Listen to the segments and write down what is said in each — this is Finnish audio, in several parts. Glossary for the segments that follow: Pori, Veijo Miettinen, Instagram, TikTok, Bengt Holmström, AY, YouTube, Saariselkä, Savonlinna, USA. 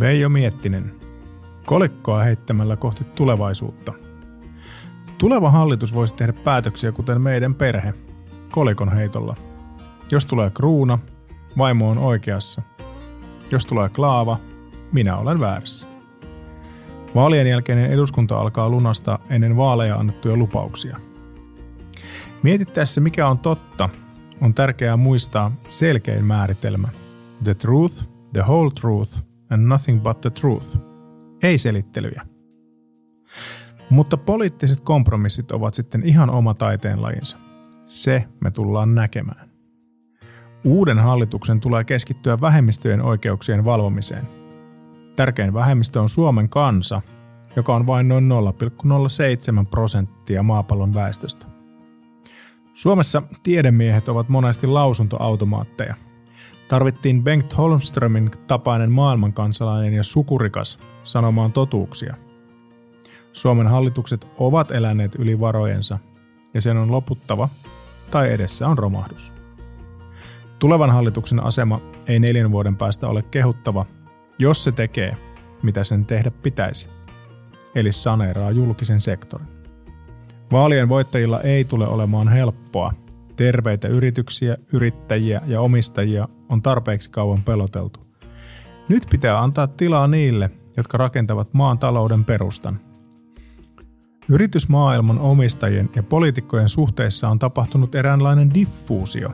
Veijo Miettinen. Kolikkoa heittämällä kohti tulevaisuutta. Tuleva hallitus voisi tehdä päätöksiä kuten meidän perhe, kolikon heitolla. Jos tulee kruuna, vaimo on oikeassa. Jos tulee klaava, minä olen väärässä. Vaalien jälkeinen eduskunta alkaa lunastaa ennen vaaleja annettuja lupauksia. Mietittäessä mikä on totta, on tärkeää muistaa selkein määritelmä. The truth, the whole truth and nothing but the truth. Ei selittelyjä. Mutta poliittiset kompromissit ovat sitten ihan oma taiteenlajinsa. Se me tullaan näkemään. Uuden hallituksen tulee keskittyä vähemmistöjen oikeuksien valvomiseen. Tärkein vähemmistö on Suomen kansa, joka on vain noin 0,07% maapallon väestöstä. Suomessa tiedemiehet ovat monesti lausuntoautomaatteja. Tarvittiin Bengt Holmströmin tapainen maailmankansalainen ja sukurikas sanomaan totuuksia. Suomen hallitukset ovat eläneet yli varojensa, ja sen on loputtava, tai edessä on romahdus. Tulevan hallituksen asema ei 4 vuoden päästä ole kehuttava, jos se tekee, mitä sen tehdä pitäisi, eli saneeraa julkisen sektorin. Vaalien voittajilla ei tule olemaan helppoa. Terveitä yrityksiä, yrittäjiä ja omistajia on tarpeeksi kauan peloteltu. Nyt pitää antaa tilaa niille, jotka rakentavat maan talouden perustan. Yritysmaailman omistajien ja poliitikkojen suhteissa on tapahtunut eräänlainen diffuusio.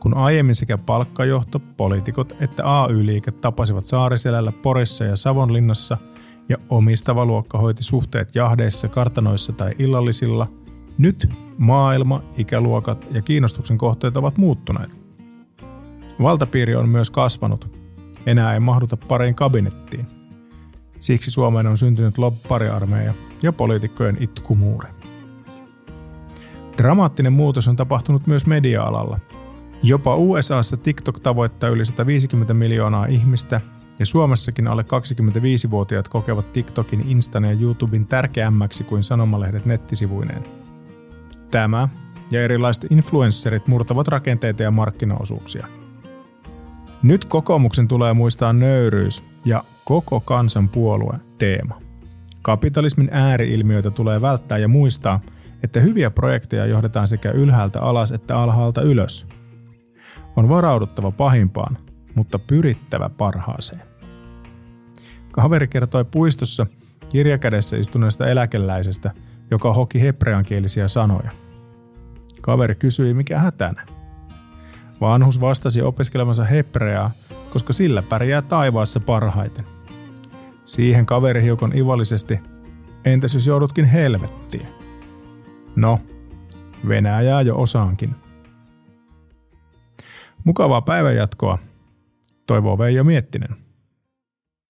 Kun aiemmin sekä palkkajohto, poliitikot että AY-liike tapasivat Saariselällä, Porissa ja Savonlinnassa ja omistava luokka hoiti suhteet jahdeissa, kartanoissa tai illallisilla, nyt maailma, ikäluokat ja kiinnostuksen kohteet ovat muuttuneet. Valtapiiri on myös kasvanut. Enää ei mahduta pariin kabinettiin. Siksi Suomeen on syntynyt lobbariarmeija ja poliitikkojen itkumuuri. Dramaattinen muutos on tapahtunut myös media-alalla. Jopa USA:ssa TikTok tavoittaa yli 150 miljoonaa ihmistä ja Suomessakin alle 25-vuotiaat kokevat TikTokin, Instan ja YouTuben tärkeämmäksi kuin sanomalehdet nettisivuineen. Tämä ja erilaiset influensserit murtavat rakenteita ja markkinaosuuksia. Nyt kokoomuksen tulee muistaa nöyryys ja koko kansanpuolue teema. Kapitalismin ääriilmiöitä tulee välttää ja muistaa, että hyviä projekteja johdetaan sekä ylhäältä alas että alhaalta ylös. On varauduttava pahimpaan, mutta pyrittävä parhaaseen. Kaveri kertoi puistossa kirjakädessä istuneesta eläkeläisestä, joka hoki hebreankielisiä sanoja. Kaveri kysyi, mikä hätänä. Vanhus vastasi opiskelemansa hebreaa, koska sillä pärjää taivaassa parhaiten. Siihen kaveri hiukan ivallisesti, entäs jos joudutkin helvettiin? No, venäjää jo osaankin. Mukavaa päivänjatkoa, toivoo Veijo Miettinen.